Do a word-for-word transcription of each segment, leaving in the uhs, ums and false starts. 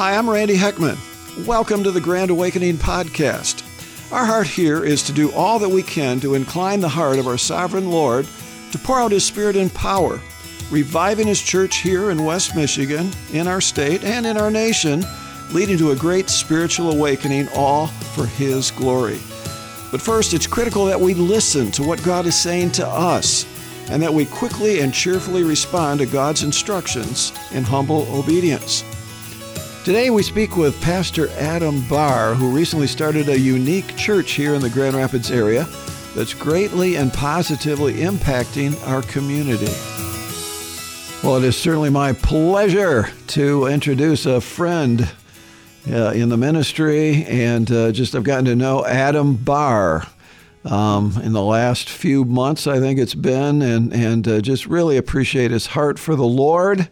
Hi, I'm Randy Heckman. Welcome to the Grand Awakening Podcast. Our heart here is to do all that we can to incline the heart of our sovereign Lord to pour out His Spirit in power, reviving His church here in West Michigan, in our state, and in our nation, leading to a great spiritual awakening, all for His glory. But first, it's critical that we listen to what God is saying to us, and that we quickly and cheerfully respond to God's instructions in humble obedience. Today we speak with Pastor Adam Barr, who recently started a unique church here in the Grand Rapids area that's greatly and positively impacting our community. Well, it is certainly my pleasure to introduce a friend uh, in the ministry, and uh, just I've gotten to know Adam Barr um, in the last few months, I think it's been, and, and uh, just really appreciate his heart for the Lord.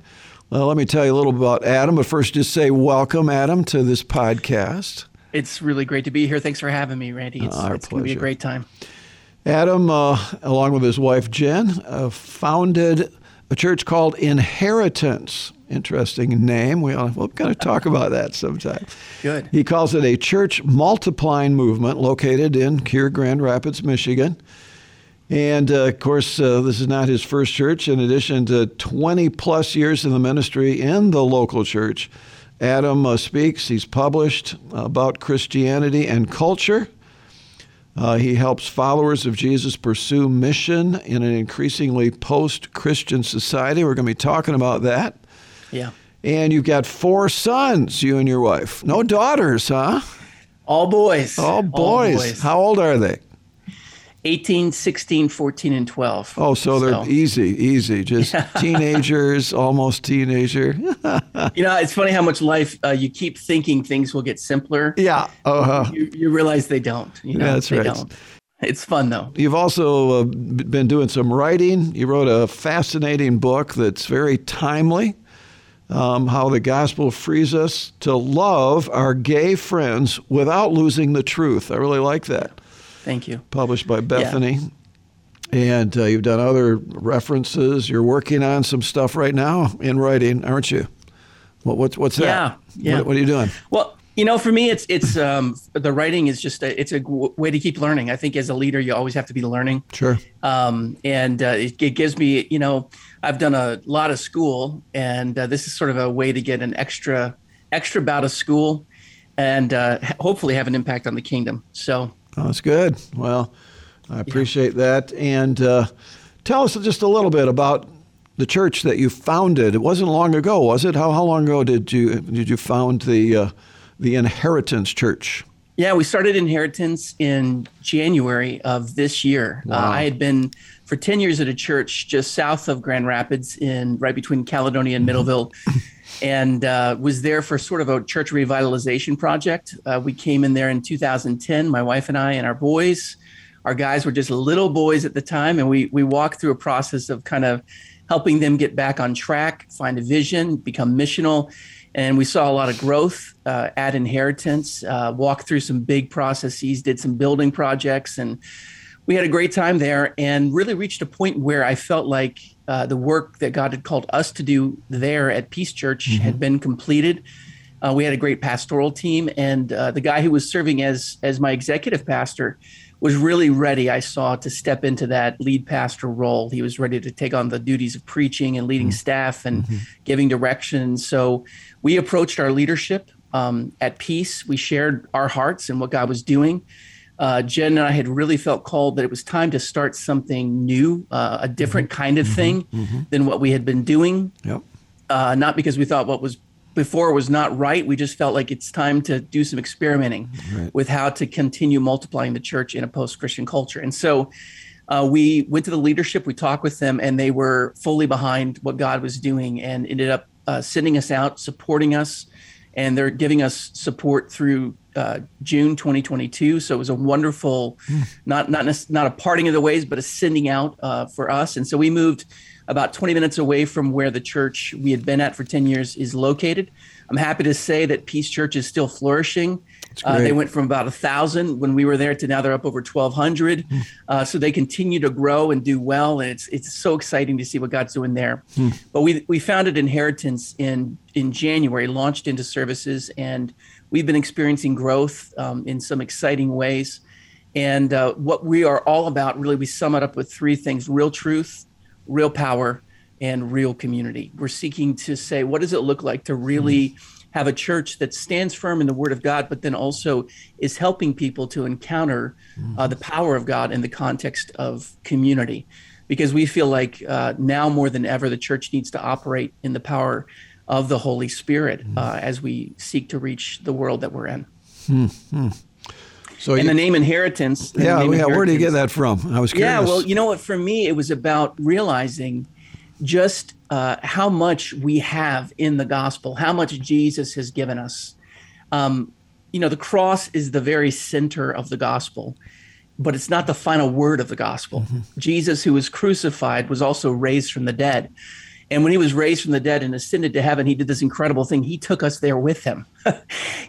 Well, let me tell you a little about Adam, but first just say welcome, Adam, to this podcast. It's really great to be here. Thanks for having me, Randy. It's, it's going to be a great time. Adam, uh, along with his wife, Jen, uh, founded a church called Inheritance. Interesting name. We all, we're going to talk about that sometime. Good. He calls it a church multiplying movement located in here, Grand Rapids, Michigan. And, uh, of course, uh, this is not his first church. In addition to twenty-plus years in the ministry in the local church, Adam uh, speaks. He's published about Christianity and culture. Uh, he helps followers of Jesus pursue mission in an increasingly post-Christian society. We're going to be talking about that. Yeah. And you've got four sons, you and your wife. No daughters, huh? All boys. All boys. All boys. How old are they? eighteen, sixteen, fourteen, and twelve. Oh, so they're so. easy, easy. Just yeah. teenagers, almost teenager. You know, it's funny how much life uh, you keep thinking things will get simpler. Yeah. Uh-huh. You, you realize they don't. You know, yeah, that's they right. Don't. It's fun, though. You've also uh, been doing some writing. You wrote a fascinating book that's very timely, um, How the Gospel Frees Us to Love Our Gay Friends Without Losing the Truth. I really like that. Thank you. Published by Bethany. Yeah. And uh, you've done other references. You're working on some stuff right now in writing, aren't you? What, what's what's that? Yeah. yeah. What, what are you doing? Well, you know, for me, it's it's um, the writing is just a, it's a w- way to keep learning. I think as a leader, you always have to be learning. Sure. Um, and uh, it, it gives me, you know, I've done a lot of school, and uh, this is sort of a way to get an extra extra bout of school, and uh, hopefully have an impact on the kingdom. So. Oh, that's good. Well, I appreciate yeah. that. And uh, tell us just a little bit about the church that you founded. It wasn't long ago, was it? How how long ago did you did you found the uh, the Inheritance Church? Yeah, we started Inheritance in January of this year. Wow. Uh, I had been for ten years at a church just south of Grand Rapids, in right between Caledonia and Middleville, and uh, was there for sort of a church revitalization project. Uh, we came in there in two thousand ten, my wife and I and our boys. Our guys were just little boys at the time, and we we walked through a process of kind of helping them get back on track, find a vision, become missional. And we saw a lot of growth uh, at Inheritance, uh, walked through some big processes, did some building projects, and we had a great time there, and really reached a point where I felt like uh, the work that God had called us to do there at Peace Church mm-hmm. had been completed. Uh, we had a great pastoral team, and uh, the guy who was serving as as my executive pastor was really ready, I saw, to step into that lead pastor role. He was ready to take on the duties of preaching and leading mm-hmm. staff and mm-hmm. giving direction. So we approached our leadership um, at Peace. We shared our hearts and what God was doing. Uh, Jen and I had really felt called that it was time to start something new, uh, a different kind of mm-hmm, thing mm-hmm. than what we had been doing. Yep. Uh, not because we thought what was before was not right. We just felt like it's time to do some experimenting right. with how to continue multiplying the church in a post-Christian culture. And so uh, we went to the leadership, we talked with them, and they were fully behind what God was doing, and ended up uh, sending us out, supporting us. And they're giving us support through uh, June twenty twenty-two. So it was a wonderful, not not not a parting of the ways, but a sending out uh, for us. And so we moved about twenty minutes away from where the church we had been at for ten years is located. I'm happy to say that Peace Church is still flourishing. Uh, they went from about one thousand when we were there to now they're up over twelve hundred. Uh, so they continue to grow and do well. And it's it's so exciting to see what God's doing there. Hmm. But we we founded Inheritance in, in January, launched into services, and we've been experiencing growth um, in some exciting ways. And uh, what we are all about, really, we sum it up with three things: real truth, real power, and real community. We're seeking to say, what does it look like to really have a church that stands firm in the Word of God, but then also is helping people to encounter uh, the power of God in the context of community? Because we feel like uh, now more than ever, the church needs to operate in the power of the Holy Spirit uh, as we seek to reach the world that we're in. Mm-hmm. So and you, the name Inheritance. Yeah, name yeah. Inheritance. Where do you get that from? I was curious. Yeah, well, you know what? For me, it was about realizing just uh, how much we have in the gospel, how much Jesus has given us. Um, you know, the cross is the very center of the gospel, but it's not the final word of the gospel. Mm-hmm. Jesus, who was crucified, was also raised from the dead. And when he was raised from the dead and ascended to heaven, he did this incredible thing. He took us there with him.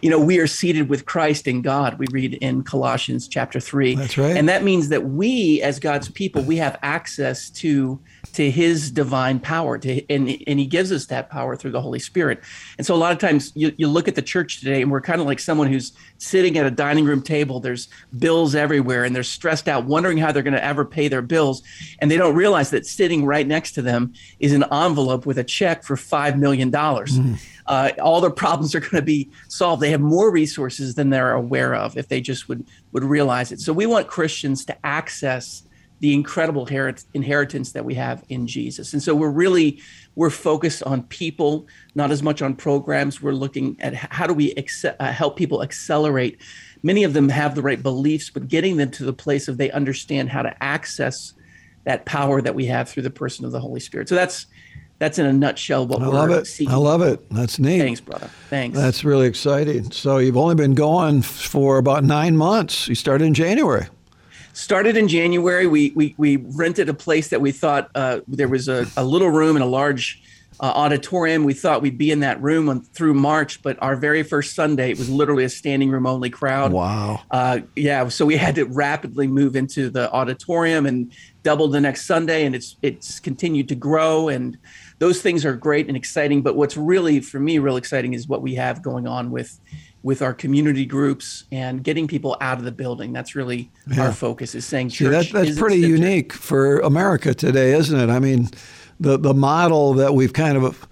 You know, we are seated with Christ in God. We read in Colossians chapter three. That's right. And that means that we, as God's people, we have access to to his divine power. To, and, and he gives us that power through the Holy Spirit. And so a lot of times you, you look at the church today, and we're kind of like someone who's sitting at a dining room table. There's bills everywhere, and they're stressed out, wondering how they're going to ever pay their bills. And they don't realize that sitting right next to them is an envelope with a check for five million dollars. Mm. Uh, all their problems are going to be solved. They have more resources than they're aware of if they just would, would realize it. So we want Christians to access the incredible herit- inheritance that we have in Jesus. And so we're really, we're focused on people, not as much on programs. We're looking at how do we ex- uh, help people accelerate. Many of them have the right beliefs, but getting them to the place of they understand how to access that power that we have through the person of the Holy Spirit. So that's that's in a nutshell what I we're love it. seeking. I love it. That's neat. Thanks, brother. Thanks. That's really exciting. So you've only been going for about nine months. You started in January. Started in January. We we, we rented a place that we thought uh, there was a, a little room and a large uh, auditorium. We thought we'd be in that room on, through March, but our very first Sunday, it was literally a standing room only crowd. Wow. Uh, yeah. So we had to rapidly move into the auditorium and doubled the next Sunday, and it's it's continued to grow, and those things are great and exciting. But what's really, for me, real exciting is what we have going on with with our community groups and getting people out of the building. That's really yeah. our focus, is saying church. See, that, that's pretty unique for America today, isn't it? I mean, the the model that we've kind of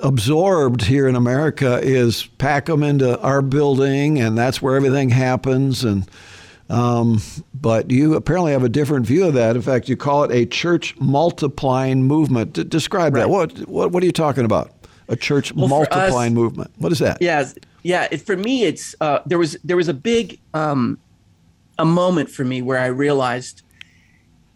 absorbed here in America is pack them into our building, and that's where everything happens. And Um, but you apparently have a different view of that. In fact, you call it a church multiplying movement. D- describe right. that. What, what what are you talking about? A church well, multiplying us, movement. What is that? Yeah, yeah. It, for me, it's uh, there was there was a big um, a moment for me where I realized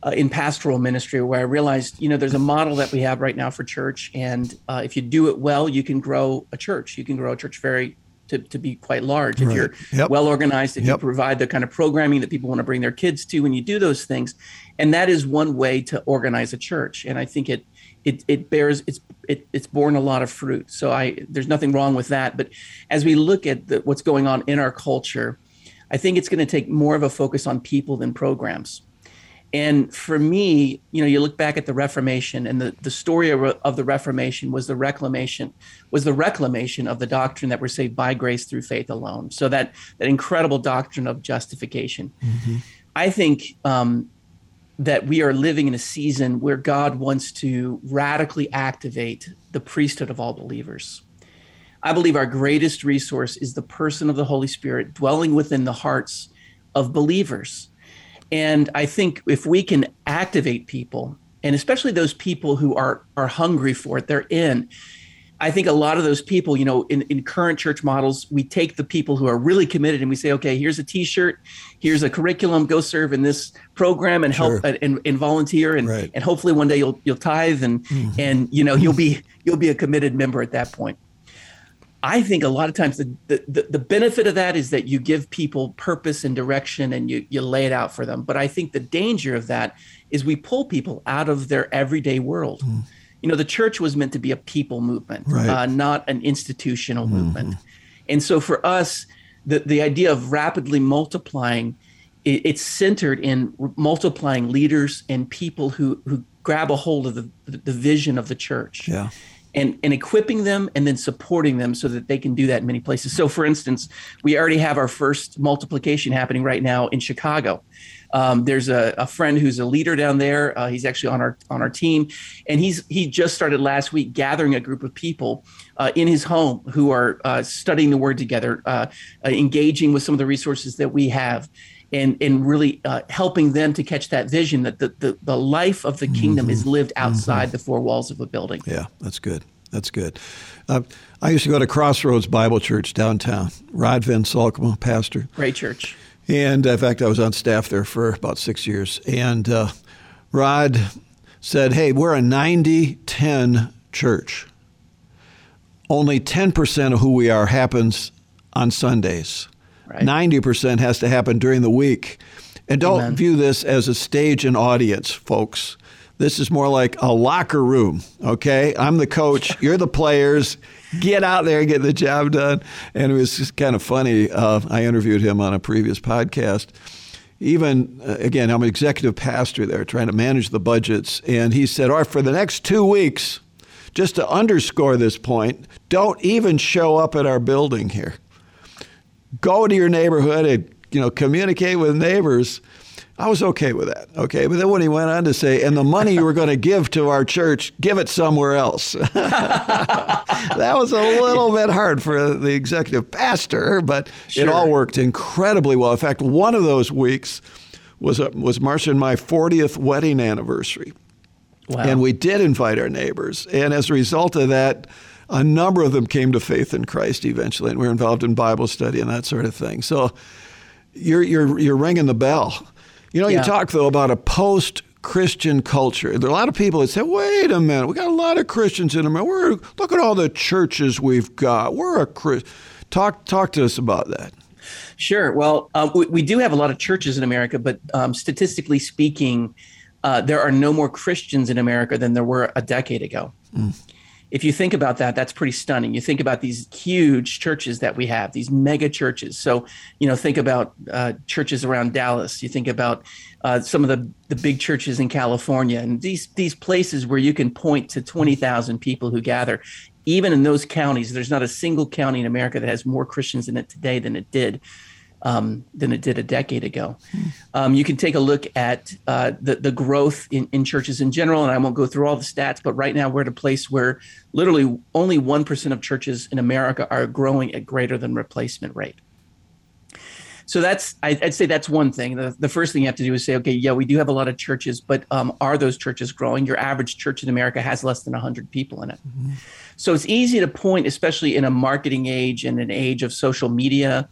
uh, in pastoral ministry where I realized you know there's a model that we have right now for church, and uh, if you do it well, you can grow a church. You can grow a church very. To, to be quite large. If right. you're yep. well organized, if yep. you provide the kind of programming that people want to bring their kids to, and you do those things. And that is one way to organize a church. And I think it it it bears it's it, it's borne a lot of fruit. So I there's nothing wrong with that. But as we look at the, what's going on in our culture, I think it's going to take more of a focus on people than programs. And for me, you know, you look back at the Reformation, and the, the story of the Reformation was the reclamation, was the reclamation of the doctrine that we're saved by grace through faith alone. So that that incredible doctrine of justification. Mm-hmm. I think um, that we are living in a season where God wants to radically activate the priesthood of all believers. I believe our greatest resource is the person of the Holy Spirit dwelling within the hearts of believers. And I think if we can activate people, and especially those people who are are hungry for it, they're in. I think a lot of those people, you know, in, in current church models, we take the people who are really committed and we say, okay, here's a T-shirt, here's a curriculum, go serve in this program and help sure. and, and volunteer, and, right. and hopefully one day you'll you'll tithe and mm-hmm. and you know you'll be you'll be a committed member at that point. I think a lot of times the, the, the benefit of that is that you give people purpose and direction, and you, you lay it out for them. But I think the danger of that is we pull people out of their everyday world. Mm. You know, the church was meant to be a people movement, right. uh, not an institutional mm. movement. And so for us, the, the idea of rapidly multiplying, it, it's centered in multiplying leaders and people who, who grab a hold of the, the vision of the church. Yeah. And, and equipping them and then supporting them so that they can do that in many places. So, for instance, we already have our first multiplication happening right now in Chicago. Um, there's a, a friend who's a leader down there. Uh, he's actually on our on our team, and he's he just started last week gathering a group of people uh, in his home who are uh, studying the Word together, uh, uh, engaging with some of the resources that we have, and and really uh, helping them to catch that vision that the the, the life of the kingdom mm-hmm. is lived outside mm-hmm. the four walls of a building. Yeah, that's good. That's good. Uh, I used to go to Crossroads Bible Church downtown. Rod Van Salkema, pastor. Great church. And in fact, I was on staff there for about six years. And uh, Rod said, hey, we're a ninety ten church. Only ten percent of who we are happens on Sundays. Right. ninety percent has to happen during the week. And don't Amen. View this as a stage and audience, folks. This is more like a locker room, okay? I'm the coach. You're the players. Get out there and get the job done. And it was just kind of funny. Uh, I interviewed him on a previous podcast. Even, uh, again, I'm an executive pastor there trying to manage the budgets. And he said, all right, for the next two weeks, just to underscore this point, don't even show up at our building here. Go to your neighborhood and, you know, communicate with neighbors. I was okay with that, okay? But then when he went on to say, and the money you were going to give to our church, give it somewhere else. That was a little bit hard for the executive pastor, but sure. It all worked incredibly well. In fact, one of those weeks was a, was Marcia and my fortieth wedding anniversary. Wow. And we did invite our neighbors. And as a result of that, a number of them came to faith in Christ eventually, and we were involved in Bible study and that sort of thing. So you're you're you're ringing the bell. You know, yeah. You talk, though, about a post-Christian culture. There are a lot of people that say, wait a minute, we got a lot of Christians in America. We're, look at all the churches we've got. We're a Christ. Talk, talk to us about that. Sure. Well, uh, we, we do have a lot of churches in America, but um, statistically speaking, uh, there are no more Christians in America than there were a decade ago. Mm. If you think about that, that's pretty stunning. You think about these huge churches that we have, these mega churches. So, you know, think about uh, churches around Dallas. You think about uh, some of the, the big churches in California and these these places where you can point to twenty thousand people who gather. Even in those counties, there's not a single county in America that has more Christians in it today than it did. Um, than it did a decade ago. Um, you can take a look at uh, the, the growth in, in churches in general, and I won't go through all the stats, but right now we're at a place where literally only one percent of churches in America are growing at greater than replacement rate. So that's, I, I'd say that's one thing. The, the first thing you have to do is say, okay, yeah, we do have a lot of churches, but um, are those churches growing? Your average church in America has less than one hundred people in it. Mm-hmm. So it's easy to point, especially in a marketing age and an age of social media,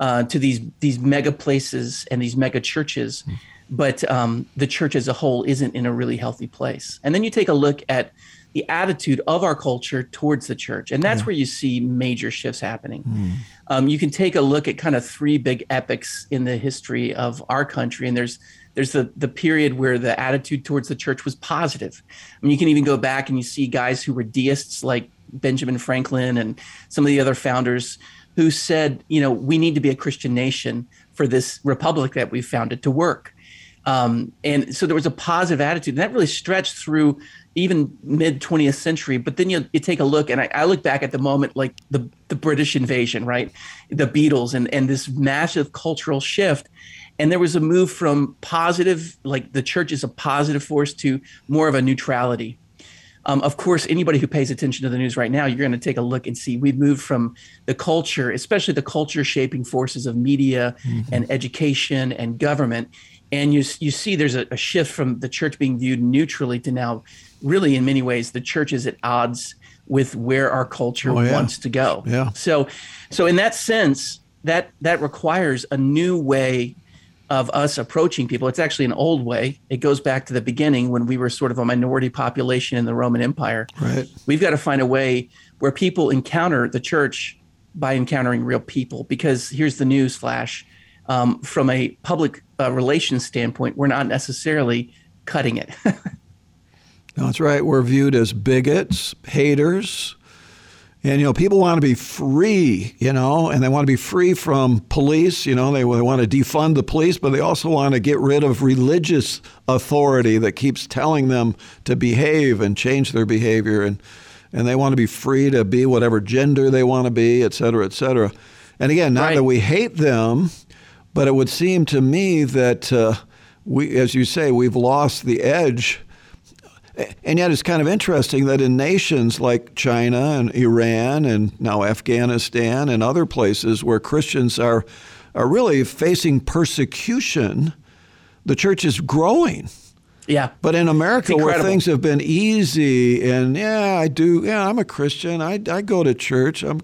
Uh, to these these mega places and these mega churches, but um, the church as a whole isn't in a really healthy place. And then you take a look at the attitude of our culture towards the church, and that's yeah. where you see major shifts happening. Mm. Um, you can take a look at kind of three big epochs in the history of our country, and there's there's the the period where the attitude towards the church was positive. I mean, you can even go back and you see guys who were deists like Benjamin Franklin and some of the other founders who said, you know, we need to be a Christian nation for this republic that we founded to work. Um, and so there was a positive attitude, and that really stretched through even mid-twentieth century. But then you, you take a look, and I, I look back at the moment like the, the British invasion, right, the Beatles, and, and this massive cultural shift. And there was a move from positive, like the church is a positive force, to more of a neutrality. Um, of course, anybody who pays attention to the news right now, you're going to take a look and see we've moved from the culture, especially the culture shaping forces of media mm-hmm. and education and government. And you you see there's a, a shift from the church being viewed neutrally to now really in many ways the church is at odds with where our culture oh, yeah. wants to go. Yeah. So so in that sense, that that requires a new way of us approaching people. It's actually an old way. It goes back to the beginning when we were sort of a minority population in the Roman Empire. Right. We've got to find a way where people encounter the church by encountering real people, because here's the news flash. Um, from a public uh, relations standpoint, we're not necessarily cutting it. No, that's right. We're viewed as bigots, haters, And, you know, people want to be free, you know, and they want to be free from police. You know, they, they want to defund the police, but they also want to get rid of religious authority that keeps telling them to behave and change their behavior. And, and they want to be free to be whatever gender they want to be, et cetera, et cetera. And again, not right. that we hate them, but it would seem to me that uh, we, as you say, we've lost the edge. And yet it's kind of interesting that in nations like China and Iran and now Afghanistan and other places where Christians are are really facing persecution, the church is growing. Yeah. But in America, where things have been easy and, yeah, I do, yeah, I'm a Christian, I, I go to church, I'm,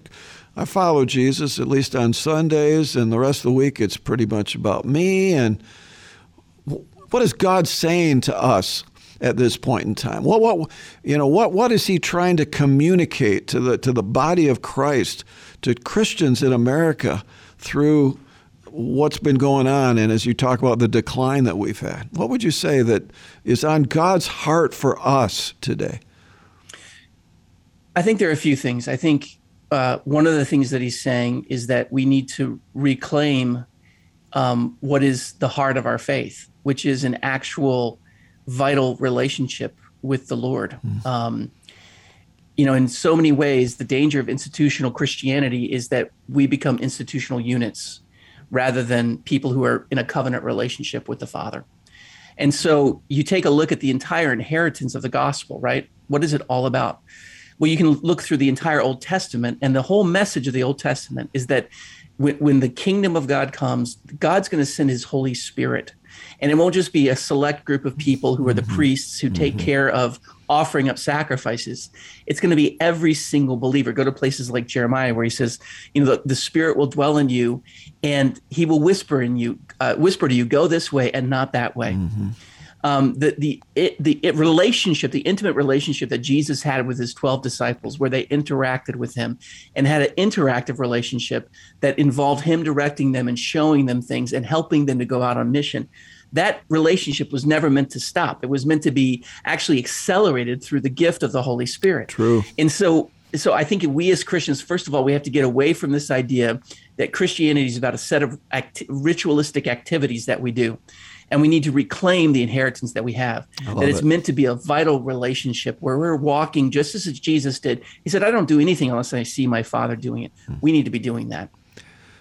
I follow Jesus at least on Sundays, and the rest of the week it's pretty much about me. And what is God saying to us at this point in time? What what you know, what what is he trying to communicate to the to the body of Christ, to Christians in America, through what's been going on? And as you talk about the decline that we've had, what would you say that is on God's heart for us today? I think there are a few things. I think uh, one of the things that he's saying is that we need to reclaim um, what is the heart of our faith, which is an actual vital relationship with the Lord. Mm. Um, you know, in so many ways, the danger of institutional Christianity is that we become institutional units rather than people who are in a covenant relationship with the Father. And so you take a look at the entire inheritance of the gospel, right? What is it all about? Well, you can look through the entire Old Testament, and the whole message of the Old Testament is that when, when the kingdom of God comes, God's going to send his Holy Spirit. And it won't just be a select group of people who are the priests who take mm-hmm. care of offering up sacrifices. It's going to be every single believer. Go to places like Jeremiah where he says, you know, the, the Spirit will dwell in you and he will whisper in you, uh, whisper to you, go this way and not that way. Mm-hmm. Um, the the it, the it relationship, the intimate relationship that Jesus had with his twelve disciples, where they interacted with him and had an interactive relationship that involved him directing them and showing them things and helping them to go out on mission. That relationship was never meant to stop. It was meant to be actually accelerated through the gift of the Holy Spirit. True. And so so I think we as Christians, first of all, we have to get away from this idea that Christianity is about a set of act- ritualistic activities that we do. And we need to reclaim the inheritance that we have, that it's it. meant to be a vital relationship where we're walking just as Jesus did. He said, I don't do anything unless I see my Father doing it. Mm-hmm. We need to be doing that.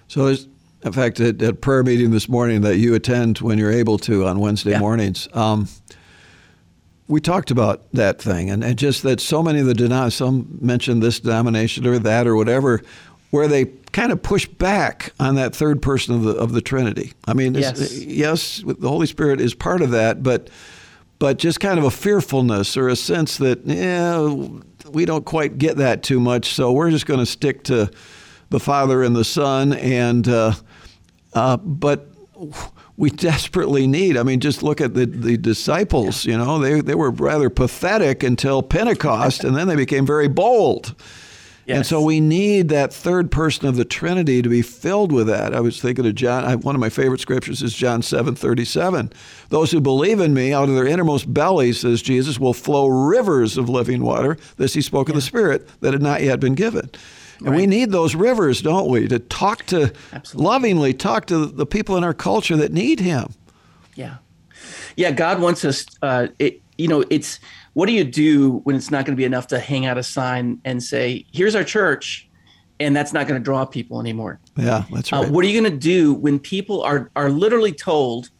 So there's, in fact, at, at prayer meeting this morning that you attend when you're able to on Wednesday yeah. mornings, um, we talked about that thing and, and just that so many of the denominations, some mentioned this denomination or that or whatever, where they kind of push back on that third person of the of the Trinity. I mean, yes. yes, the Holy Spirit is part of that, but but just kind of a fearfulness or a sense that, yeah, we don't quite get that too much, so we're just going to stick to the Father and the Son. And uh, uh, but we desperately need, I mean, just look at the, the disciples, you know, they they were rather pathetic until Pentecost, and then they became very bold. Yes. And so we need that third person of the Trinity to be filled with that. I was thinking of John. One of my favorite scriptures is John seven thirty-seven. Those who believe in me, out of their innermost belly, says Jesus, will flow rivers of living water. This he spoke yeah. of the Spirit that had not yet been given. And right. we need those rivers, don't we, to talk to, Absolutely. lovingly talk to the people in our culture that need him. Yeah. Yeah, God wants us, uh, it, you know, it's, what do you do when it's not going to be enough to hang out a sign and say, here's our church, and that's not going to draw people anymore? Yeah, that's right. Uh, what are you going to do when people are are literally told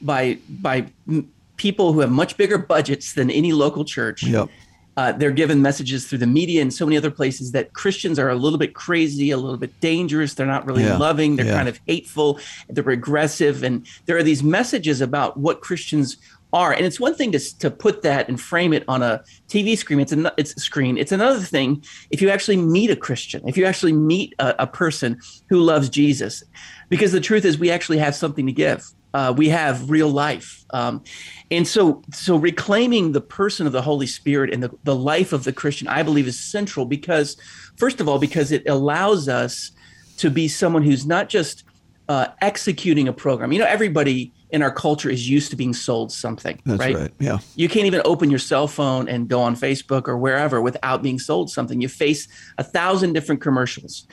by by m- people who have much bigger budgets than any local church? Yep. Uh, they're given messages through the media and so many other places that Christians are a little bit crazy, a little bit dangerous. They're not really yeah. loving. They're yeah. kind of hateful. They're regressive. And there are these messages about what Christians are. And it's one thing to to put that and frame it on a T V screen. It's an, it's a screen. It's another thing if you actually meet a Christian, if you actually meet a, a person who loves Jesus, because the truth is we actually have something to give. Uh, we have real life. Um, and so so reclaiming the person of the Holy Spirit and the, the life of the Christian, I believe, is central because, first of all, because it allows us to be someone who's not just uh, executing a program. You know, everybody in our culture is used to being sold something. That's right? right. Yeah. You can't even open your cell phone and go on Facebook or wherever without being sold something. You face a thousand different commercials.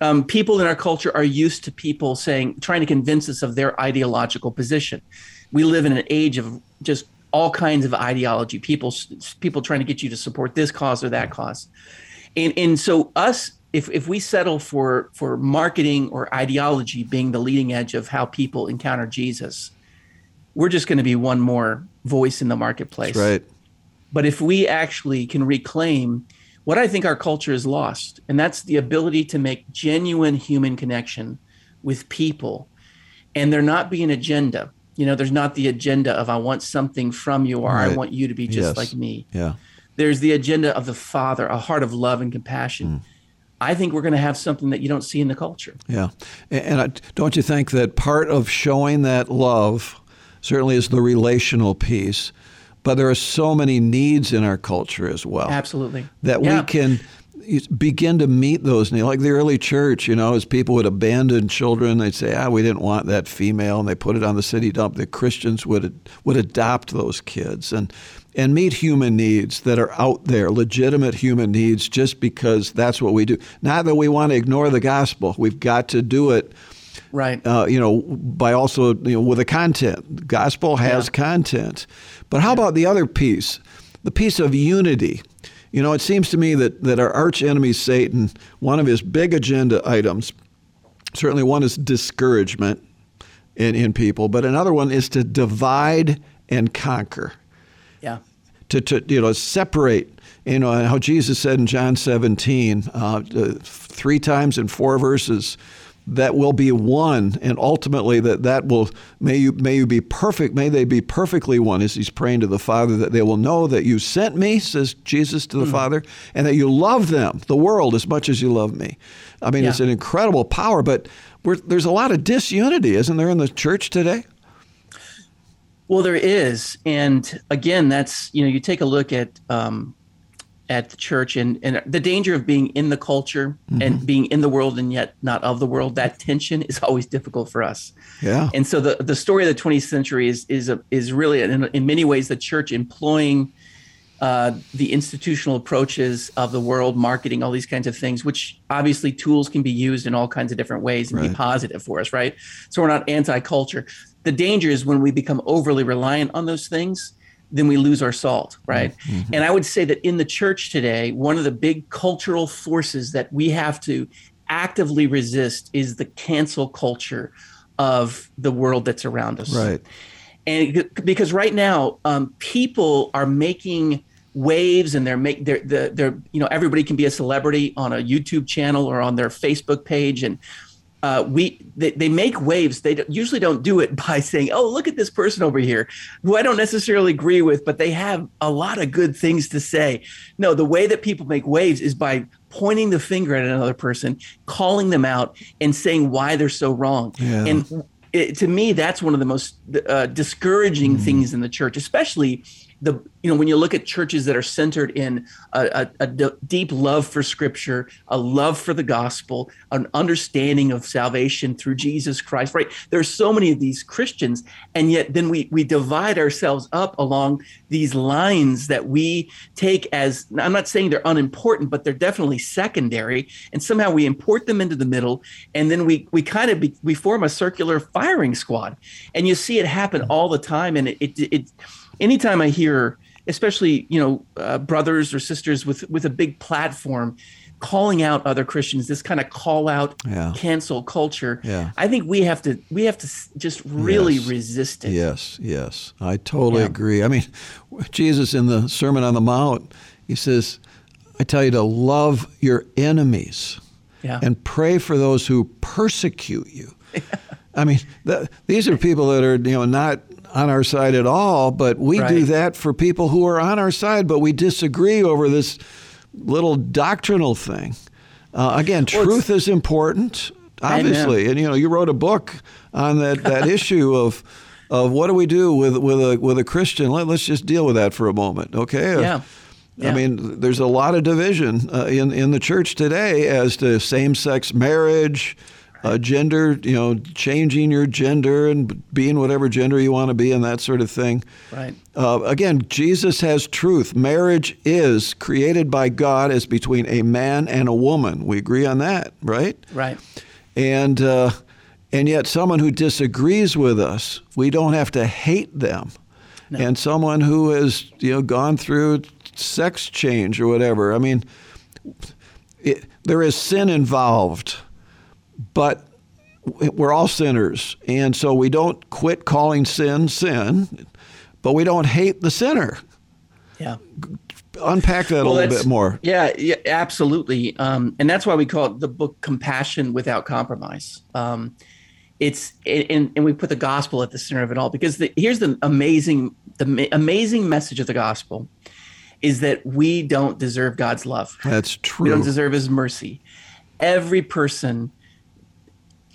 Um, people in our culture are used to people saying, trying to convince us of their ideological position. We live in an age of just all kinds of ideology, people, people trying to get you to support this cause or that cause. And, and so us, if if we settle for, for marketing or ideology being the leading edge of how people encounter Jesus, we're just going to be one more voice in the marketplace. That's right. But if we actually can reclaim what I think our culture has lost, and that's the ability to make genuine human connection with people, and there not be an agenda. You know, there's not the agenda of I want something from you or right. I want you to be just yes. like me. Yeah. There's the agenda of the Father, a heart of love and compassion. Mm. I think we're going to have something that you don't see in the culture. Yeah. And I, don't you think that part of showing that love certainly is the relational piece, but there are so many needs in our culture as well. Absolutely. That yeah. we can begin to meet those needs. Like the early church, you know, as people would abandon children, they'd say, ah, we didn't want that female, and they put it on the city dump. The Christians would would adopt those kids and and meet human needs that are out there, legitimate human needs, just because that's what we do. Not that we want to ignore the gospel. We've got to do it, right? Uh, you know, by also, you know, with the content. The gospel has yeah. content. But how yeah. about the other piece, the piece of unity? You know, it seems to me that, that our arch enemy, Satan, one of his big agenda items, certainly one is discouragement in, in people, but another one is to divide and conquer. Yeah. To, to you know, separate. You know, how Jesus said in John seventeen, uh, three times in four verses, that will be one, and ultimately that, that will, may you may you be perfect, may they be perfectly one, as he's praying to the Father, that they will know that you sent me, says Jesus to the mm. Father, and that you love them, the world, as much as you love me. I mean, yeah. it's an incredible power, but we're, there's a lot of disunity, isn't there, in the church today? Well, there is, and again, that's, you know, you take a look at um, at the church and, and the danger of being in the culture mm-hmm. and being in the world and yet not of the world, that tension is always difficult for us. Yeah. And so the, the story of the twentieth century is is a, is really, in, in many ways, the church employing uh, the institutional approaches of the world, marketing, all these kinds of things, which obviously tools can be used in all kinds of different ways and right. be positive for us, right? So we're not anti-culture. The danger is when we become overly reliant on those things, then we lose our salt, right? Mm-hmm. And I would say that in the church today, one of the big cultural forces that we have to actively resist is the cancel culture of the world that's around us. Right. And because right now, um, people are making waves, and they're make they're, they're, they're you know, everybody can be a celebrity on a YouTube channel or on their Facebook page, and Uh, we they, they make waves. They usually don't do it by saying, oh, look at this person over here who I don't necessarily agree with, but they have a lot of good things to say. No, the way that people make waves is by pointing the finger at another person, calling them out, and saying why they're so wrong. Yeah. And it, to me, that's one of the most uh, discouraging mm-hmm. things in the church, especially the you know when you look at churches that are centered in a, a, a d- deep love for Scripture, a love for the gospel, an understanding of salvation through Jesus Christ. Right? There are so many of these Christians, and yet then we we divide ourselves up along these lines that we take as, I'm not saying they're unimportant, but they're definitely secondary, and somehow we import them into the middle, and then we we kind of be, we form a circular firing squad, and you see it happen all the time, and it it. it anytime I hear, especially, you know, uh, brothers or sisters with, with a big platform calling out other Christians, this kind of call out, yeah. cancel culture, yeah. I think we have to we have to just really yes. resist it. Yes, yes. I totally yeah. agree. I mean, Jesus in the Sermon on the Mount, he says, I tell you to love your enemies yeah. and pray for those who persecute you. I mean, th- these are people that are, you know, not on our side at all, but we right. do that for people who are on our side, but we disagree over this little doctrinal thing. Uh, again, well, truth is important, obviously. Amen. And, you know, you wrote a book on that, that issue of of what do we do with, with, a, with a Christian? Let, let's just deal with that for a moment, okay? Yeah. Yeah. I mean, there's a lot of division uh, in, in the church today as to same-sex marriage, Uh, gender, you know, changing your gender and being whatever gender you want to be and that sort of thing. Right. Uh, again, Jesus has truth. Marriage is created by God as between a man and a woman. We agree on that, right? Right. And uh, and yet someone who disagrees with us, we don't have to hate them. No. And someone who has, you know, gone through sex change or whatever, I mean, it, there is sin involved. But we're all sinners, and so we don't quit calling sin sin, but we don't hate the sinner. Yeah. Unpack that well, a little bit more. Yeah, yeah, absolutely. Um, and that's why we call it the book Compassion Without Compromise. Um, it's and, and we put the gospel at the center of it all, because the, here's the amazing the amazing message of the gospel is that we don't deserve God's love. That's true. We don't deserve his mercy. Every person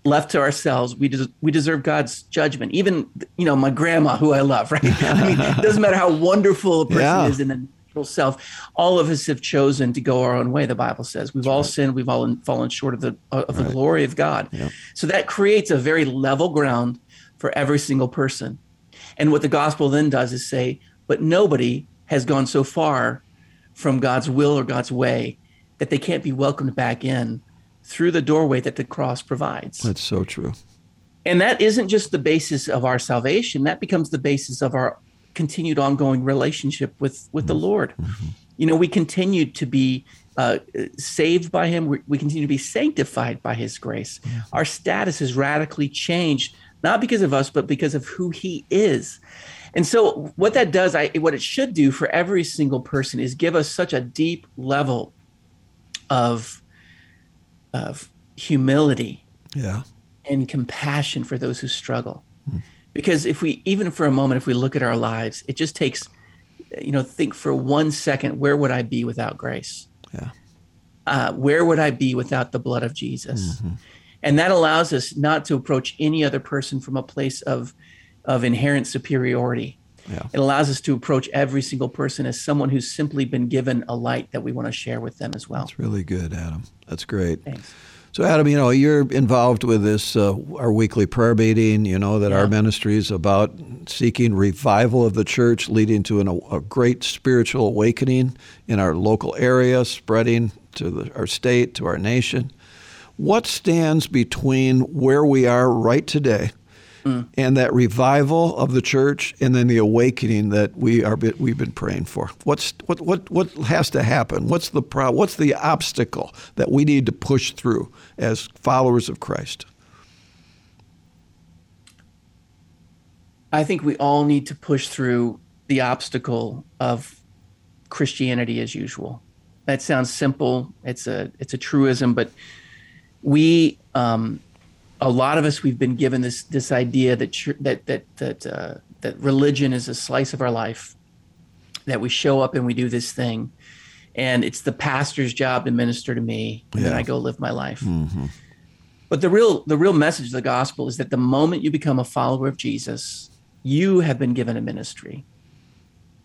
left to ourselves, we des- we deserve God's judgment. Even, you know, my grandma, who I love, right? I mean, it doesn't matter how wonderful a person yeah. is in their natural self. All of us have chosen to go our own way, the Bible says. We've That's all right. sinned. We've all fallen short of the of the right. glory of God. Yeah. So that creates a very level ground for every single person. And what the gospel then does is say, but nobody has gone so far from God's will or God's way that they can't be welcomed back in through the doorway that the cross provides. That's so true. And that isn't just the basis of our salvation. That becomes the basis of our continued ongoing relationship with, with mm-hmm. the Lord. Mm-hmm. You know, we continue to be uh, saved by him. We, we continue to be sanctified by his grace. Yeah. Our status is radically changed, not because of us, but because of who he is. And so what that does, I, what it should do for every single person is give us such a deep level of of humility yeah. and compassion for those who struggle. Mm. Because if we, even for a moment, if we look at our lives, it just takes, you know, think for one second, where would I be without grace? Yeah. Uh, where would I be without the blood of Jesus? Mm-hmm. And that allows us not to approach any other person from a place of, of inherent superiority. Yeah. It allows us to approach every single person as someone who's simply been given a light that we want to share with them as well. That's really good, Adam. That's great. Thanks. So, Adam, you know, you're involved with this, uh, our weekly prayer meeting, you know, that yeah. our ministry is about seeking revival of the church, leading to an, a great spiritual awakening in our local area, spreading to the, our state, to our nation. What stands between where we are right today Mm. and that revival of the church, and then the awakening that we are we've been praying for? What's what what what has to happen? What's the pro, What's the obstacle that we need to push through as followers of Christ? I think we all need to push through the obstacle of Christianity as usual. That sounds simple. It's a it's a truism, but we. Um, A lot of us, we've been given this this idea that that that that uh, that religion is a slice of our life, that we show up and we do this thing, and it's the pastor's job to minister to me, and yeah. then I go live my life. Mm-hmm. But the real the real message of the gospel is that the moment you become a follower of Jesus, you have been given a ministry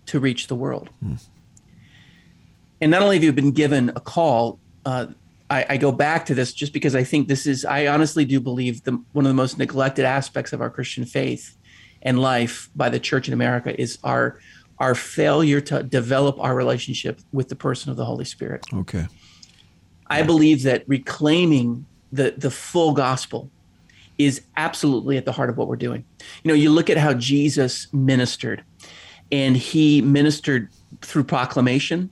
to reach the world. Mm. And not only have you been given a call, uh, I, I go back to this just because I think this is, I honestly do believe the, one of the most neglected aspects of our Christian faith and life by the church in America is our our failure to develop our relationship with the person of the Holy Spirit. Okay. I believe that reclaiming the the full gospel is absolutely at the heart of what we're doing. You know, you look at how Jesus ministered, and he ministered through proclamation.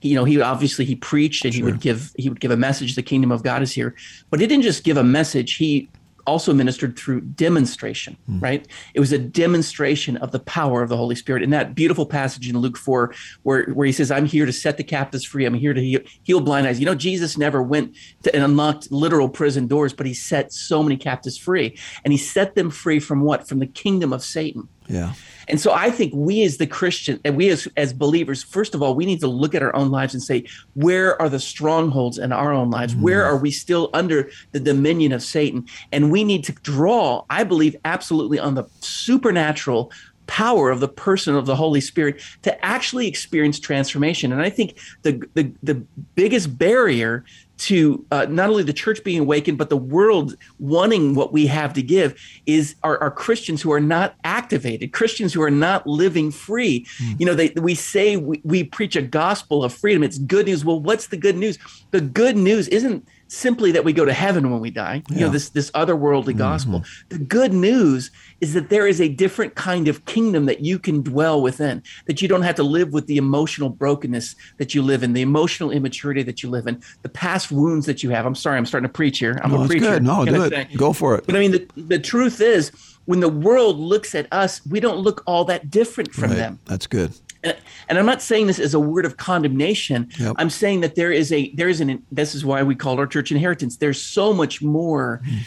You know, he obviously he preached and sure. he would give he would give a message. The kingdom of God is here. But he didn't just give a message. He also ministered through demonstration. Mm. Right. It was a demonstration of the power of the Holy Spirit. In that beautiful passage in Luke four, where, where he says, I'm here to set the captives free. I'm here to heal, heal blind eyes. You know, Jesus never went to and unlocked literal prison doors, but he set so many captives free. And he set them free from what? From the kingdom of Satan. Yeah. And so I think we as the Christian and we as, as believers, first of all, we need to look at our own lives and say, where are the strongholds in our own lives? Mm. Where are we still under the dominion of Satan? And we need to draw, I believe, absolutely on the supernatural power of the person of the Holy Spirit to actually experience transformation. And I think the the, the biggest barrier to uh, not only the church being awakened, but the world wanting what we have to give is are, are Christians who are not activated, Christians who are not living free. Mm. You know, they, we say we, we preach a gospel of freedom. It's good news. Well, what's the good news? The good news isn't simply that we go to heaven when we die, yeah. you know, this, this otherworldly mm-hmm. gospel. The good news is that there is a different kind of kingdom that you can dwell within, that you don't have to live with the emotional brokenness that you live in, the emotional immaturity that you live in, the past wounds that you have. I'm sorry, I'm starting to preach here. I'm no, a preacher. Good. No, do it. Say. Go for it. But I mean, the, the truth is, when the world looks at us, we don't look all that different from right. them. That's good. And I'm not saying this as a word of condemnation. Yep. I'm saying that there is a, there is an, this is why we call our church Inheritance. There's so much more mm.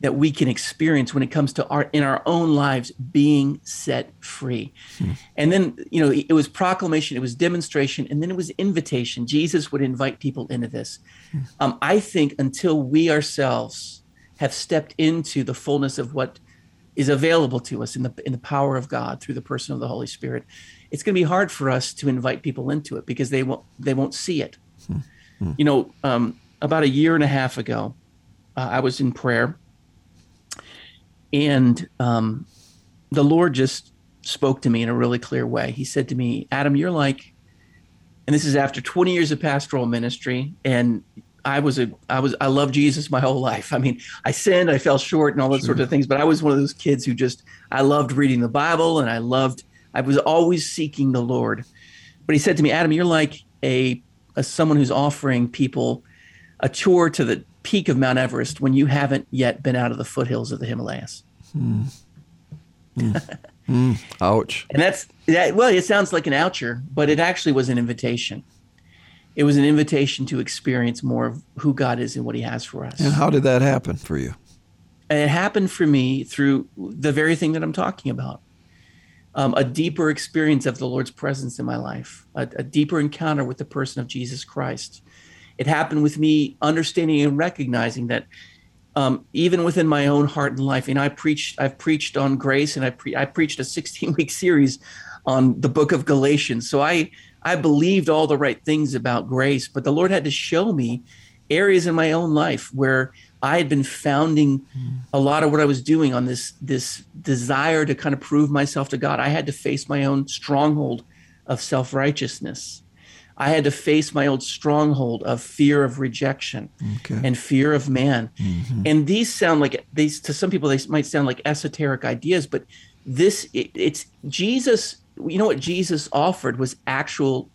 that we can experience when it comes to our, in our own lives, being set free. Mm. And then, you know, it was proclamation, it was demonstration, and then it was invitation. Jesus would invite people into this. Mm. Um, I think until we ourselves have stepped into the fullness of what is available to us in the in the power of God through the person of the Holy Spirit, it's going to be hard for us to invite people into it because they won't they won't see it. Mm-hmm. You know, um, about a year and a half ago, uh, I was in prayer, and um, the Lord just spoke to me in a really clear way. He said to me, "Adam, you're like," and this is after twenty years of pastoral ministry, and I was a I was I loved Jesus my whole life. I mean, I sinned, I fell short, and all those sure. sorts of things. But I was one of those kids who just I loved reading the Bible, and I loved. I was always seeking the Lord. But he said to me, "Adam, you're like a, a someone who's offering people a tour to the peak of Mount Everest when you haven't yet been out of the foothills of the Himalayas." Hmm. Mm. Mm. Ouch. And that's, that, well, it sounds like an oucher, but it actually was an invitation. It was an invitation to experience more of who God is and what he has for us. And how did that happen for you? And it happened for me through the very thing that I'm talking about. Um, a deeper experience of the Lord's presence in my life, a, a deeper encounter with the person of Jesus Christ. It happened with me understanding and recognizing that um, even within my own heart and life, you know, I preached, I've preached on grace, and I, pre- I preached a sixteen-week series on the book of Galatians. So I, I believed all the right things about grace, but the Lord had to show me areas in my own life where I had been founding a lot of what I was doing on this, this desire to kind of prove myself to God. I had to face my own stronghold of self-righteousness. I had to face my old stronghold of fear of rejection okay. and fear of man. Mm-hmm. And these sound like, these to some people, they might sound like esoteric ideas, but this, it, it's Jesus, you know what Jesus offered was actual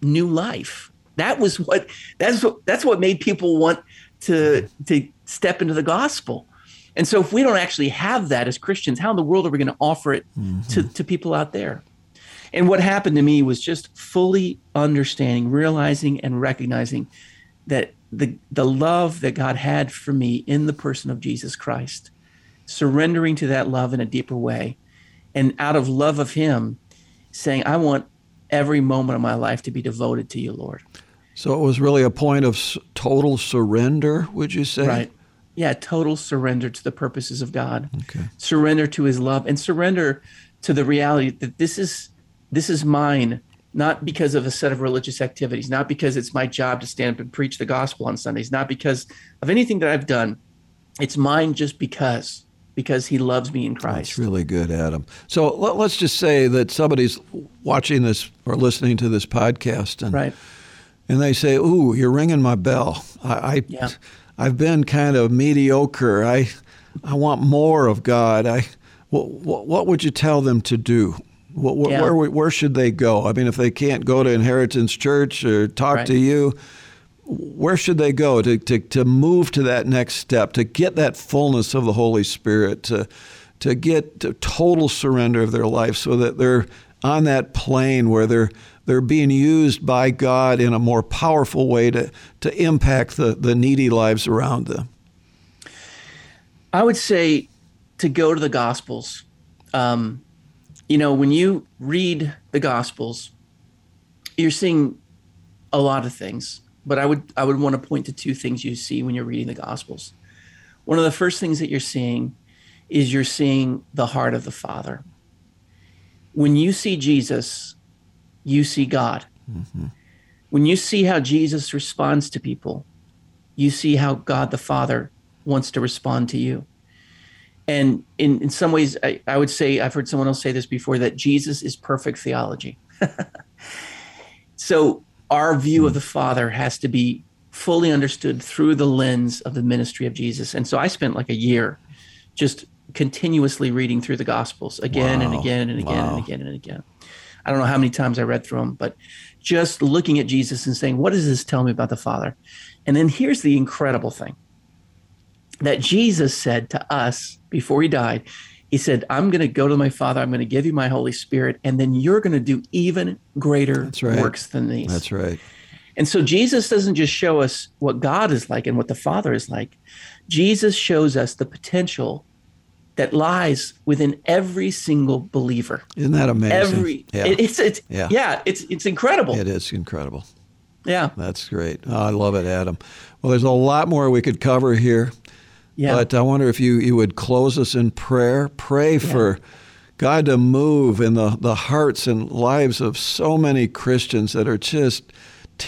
new life. That was what, that's what, that's what made people want to, to step into the gospel. And so if we don't actually have that as Christians, how in the world are we going to offer it mm-hmm. to, to people out there? And what happened to me was just fully understanding, realizing and recognizing that the, the love that God had for me in the person of Jesus Christ, surrendering to that love in a deeper way, and out of love of him saying, I want every moment of my life to be devoted to you, Lord. So it was really a point of total surrender, would you say? Right. Yeah, total surrender to the purposes of God. Okay. Surrender to his love and surrender to the reality that this is this is mine, not because of a set of religious activities, not because it's my job to stand up and preach the gospel on Sundays, not because of anything that I've done. It's mine just because. Because he loves me in Christ. That's really good, Adam. So let, let's just say that somebody's watching this or listening to this podcast, and right. and they say, "Ooh, you're ringing my bell. I, I yeah. I've been kind of mediocre. I, I want more of God. I, what, what, what would you tell them to do? What, what, yeah. Where, where should they go? I mean, if they can't go to Inheritance Church or talk right. to you." Where should they go to, to to move to that next step, to get that fullness of the Holy Spirit, to to get to total surrender of their life so that they're on that plane where they're they're being used by God in a more powerful way to, to impact the, the needy lives around them? I would say to go to the Gospels. Um, you know, when you read the Gospels, you're seeing a lot of things. But I would I would want to point to two things you see when you're reading the Gospels. One of the first things that you're seeing is you're seeing the heart of the Father. When you see Jesus, you see God. Mm-hmm. When you see how Jesus responds to people, you see how God the Father wants to respond to you. And in, in some ways, I, I would say, I've heard someone else say this before, that Jesus is perfect theology. So our view of the Father has to be fully understood through the lens of the ministry of Jesus. And so I spent like a year just continuously reading through the Gospels again wow. and again and again wow. and again and again. I don't know how many times I read through them, but just looking at Jesus and saying, what does this tell me about the Father? And then here's the incredible thing that Jesus said to us before he died. He said, I'm going to go to my Father. I'm going to give you my Holy Spirit. And then you're going to do even greater That's right. works than these. That's right. And so Jesus doesn't just show us what God is like and what the Father is like. Jesus shows us the potential that lies within every single believer. Isn't that amazing? Every, yeah. It, it's, it's, yeah. yeah, it's it's incredible. It is incredible. Yeah. That's great. Oh, I love it, Adam. Well, there's a lot more we could cover here. Yeah. But I wonder if you, you would close us in prayer. Pray yeah. for God to move in the, the hearts and lives of so many Christians that are just,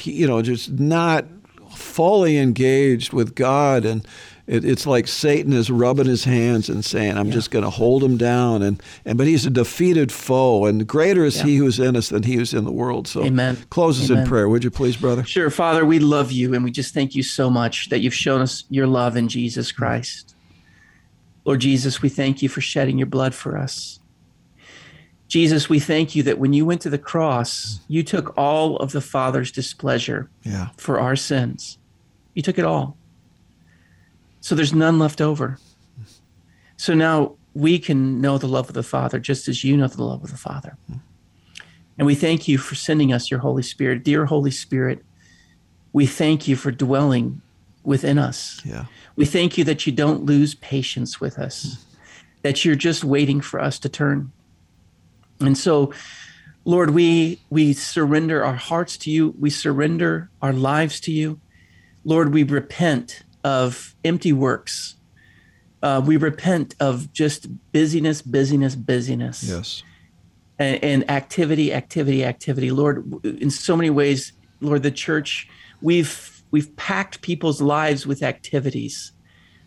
you know, just not fully engaged with God. And it, it's like Satan is rubbing his hands and saying, I'm yeah. just going to hold him down. And, and But he's a defeated foe, and greater is yeah. he who is in us than he who is in the world. So Amen. Close us Amen. In prayer, would you please, brother? Sure. Father, we love you, and we just thank you so much that you've shown us your love in Jesus Christ. Lord Jesus, we thank you for shedding your blood for us. Jesus, we thank you that when you went to the cross, you took all of the Father's displeasure yeah. for our sins. You took it all. So there's none left over. So now we can know the love of the Father just as you know the love of the Father. And we thank you for sending us your Holy Spirit. Dear Holy Spirit, we thank you for dwelling within us. Yeah. We thank you that you don't lose patience with us, that you're just waiting for us to turn. And so, Lord, we, we surrender our hearts to you. We surrender our lives to you. Lord, we repent of empty works. Uh, we repent of just busyness, busyness, busyness. Yes. And, and activity, activity, activity. Lord, in so many ways, Lord, the church, we've we've packed people's lives with activities,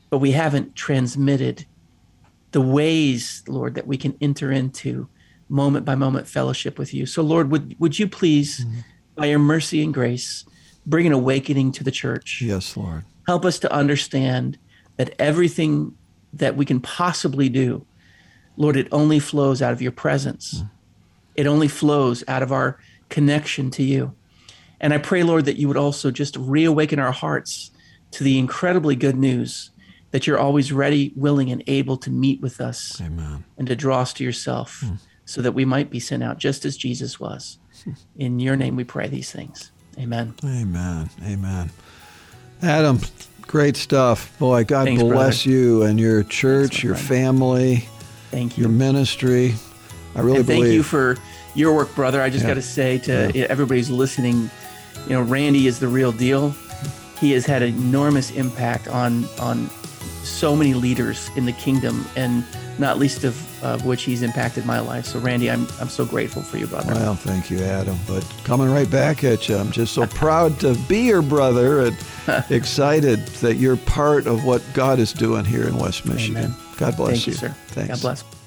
but we haven't transmitted the ways, Lord, that we can enter into moment by moment fellowship with you. So, Lord, would would you please, mm-hmm. by your mercy and grace, bring an awakening to the church? Yes, Lord. Help us to understand that everything that we can possibly do, Lord, it only flows out of your presence. Mm. It only flows out of our connection to you. And I pray, Lord, that you would also just reawaken our hearts to the incredibly good news that you're always ready, willing, and able to meet with us Amen. And to draw us to yourself mm. so that we might be sent out just as Jesus was. In your name we pray these things. Amen. Amen. Amen. Adam, great stuff. Boy, God Thanks, bless brother. You and your church, Thanks, your friend. Family, thank you. Your ministry. I really and believe. Thank you for your work, brother. I just yeah. got to say to yeah. everybody who's listening, you know, Randy is the real deal. He has had an enormous impact on on so many leaders in the kingdom, and not least of, of which he's impacted my life. So, Randy, I'm I'm so grateful for you, brother. Well, thank you, Adam. But coming right back at you, I'm just so proud to be your brother and excited that you're part of what God is doing here in West Michigan. Amen. God bless thank you. you, sir. Thanks. God bless.